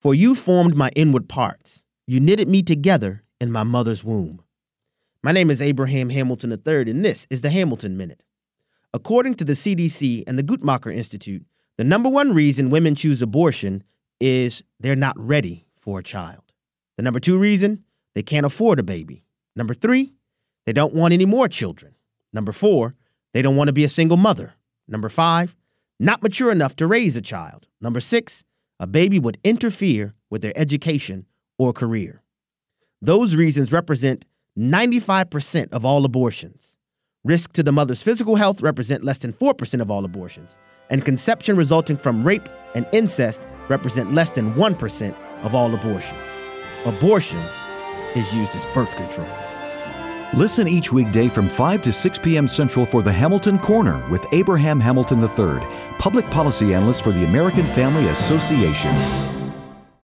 For you formed my inward parts. You knitted me together in my mother's womb. My name is Abraham Hamilton III, and this is the Hamilton Minute. According to the CDC and the Guttmacher Institute, the number one reason women choose abortion is they're not ready for a child. The number two reason, they can't afford a baby. Number three, they don't want any more children. Number four, they don't want to be a single mother. Number five, not mature enough to raise a child. Number six, a baby would interfere with their education or career. Those reasons represent 95% of all abortions. Risk to the mother's physical health represent less than 4% of all abortions, and conception resulting from rape and incest represent less than 1% of all abortions. Abortion is used as birth control. Listen each weekday from 5 to 6 p.m. Central for the Hamilton Corner with Abraham Hamilton III, public policy analyst for the American Family Association.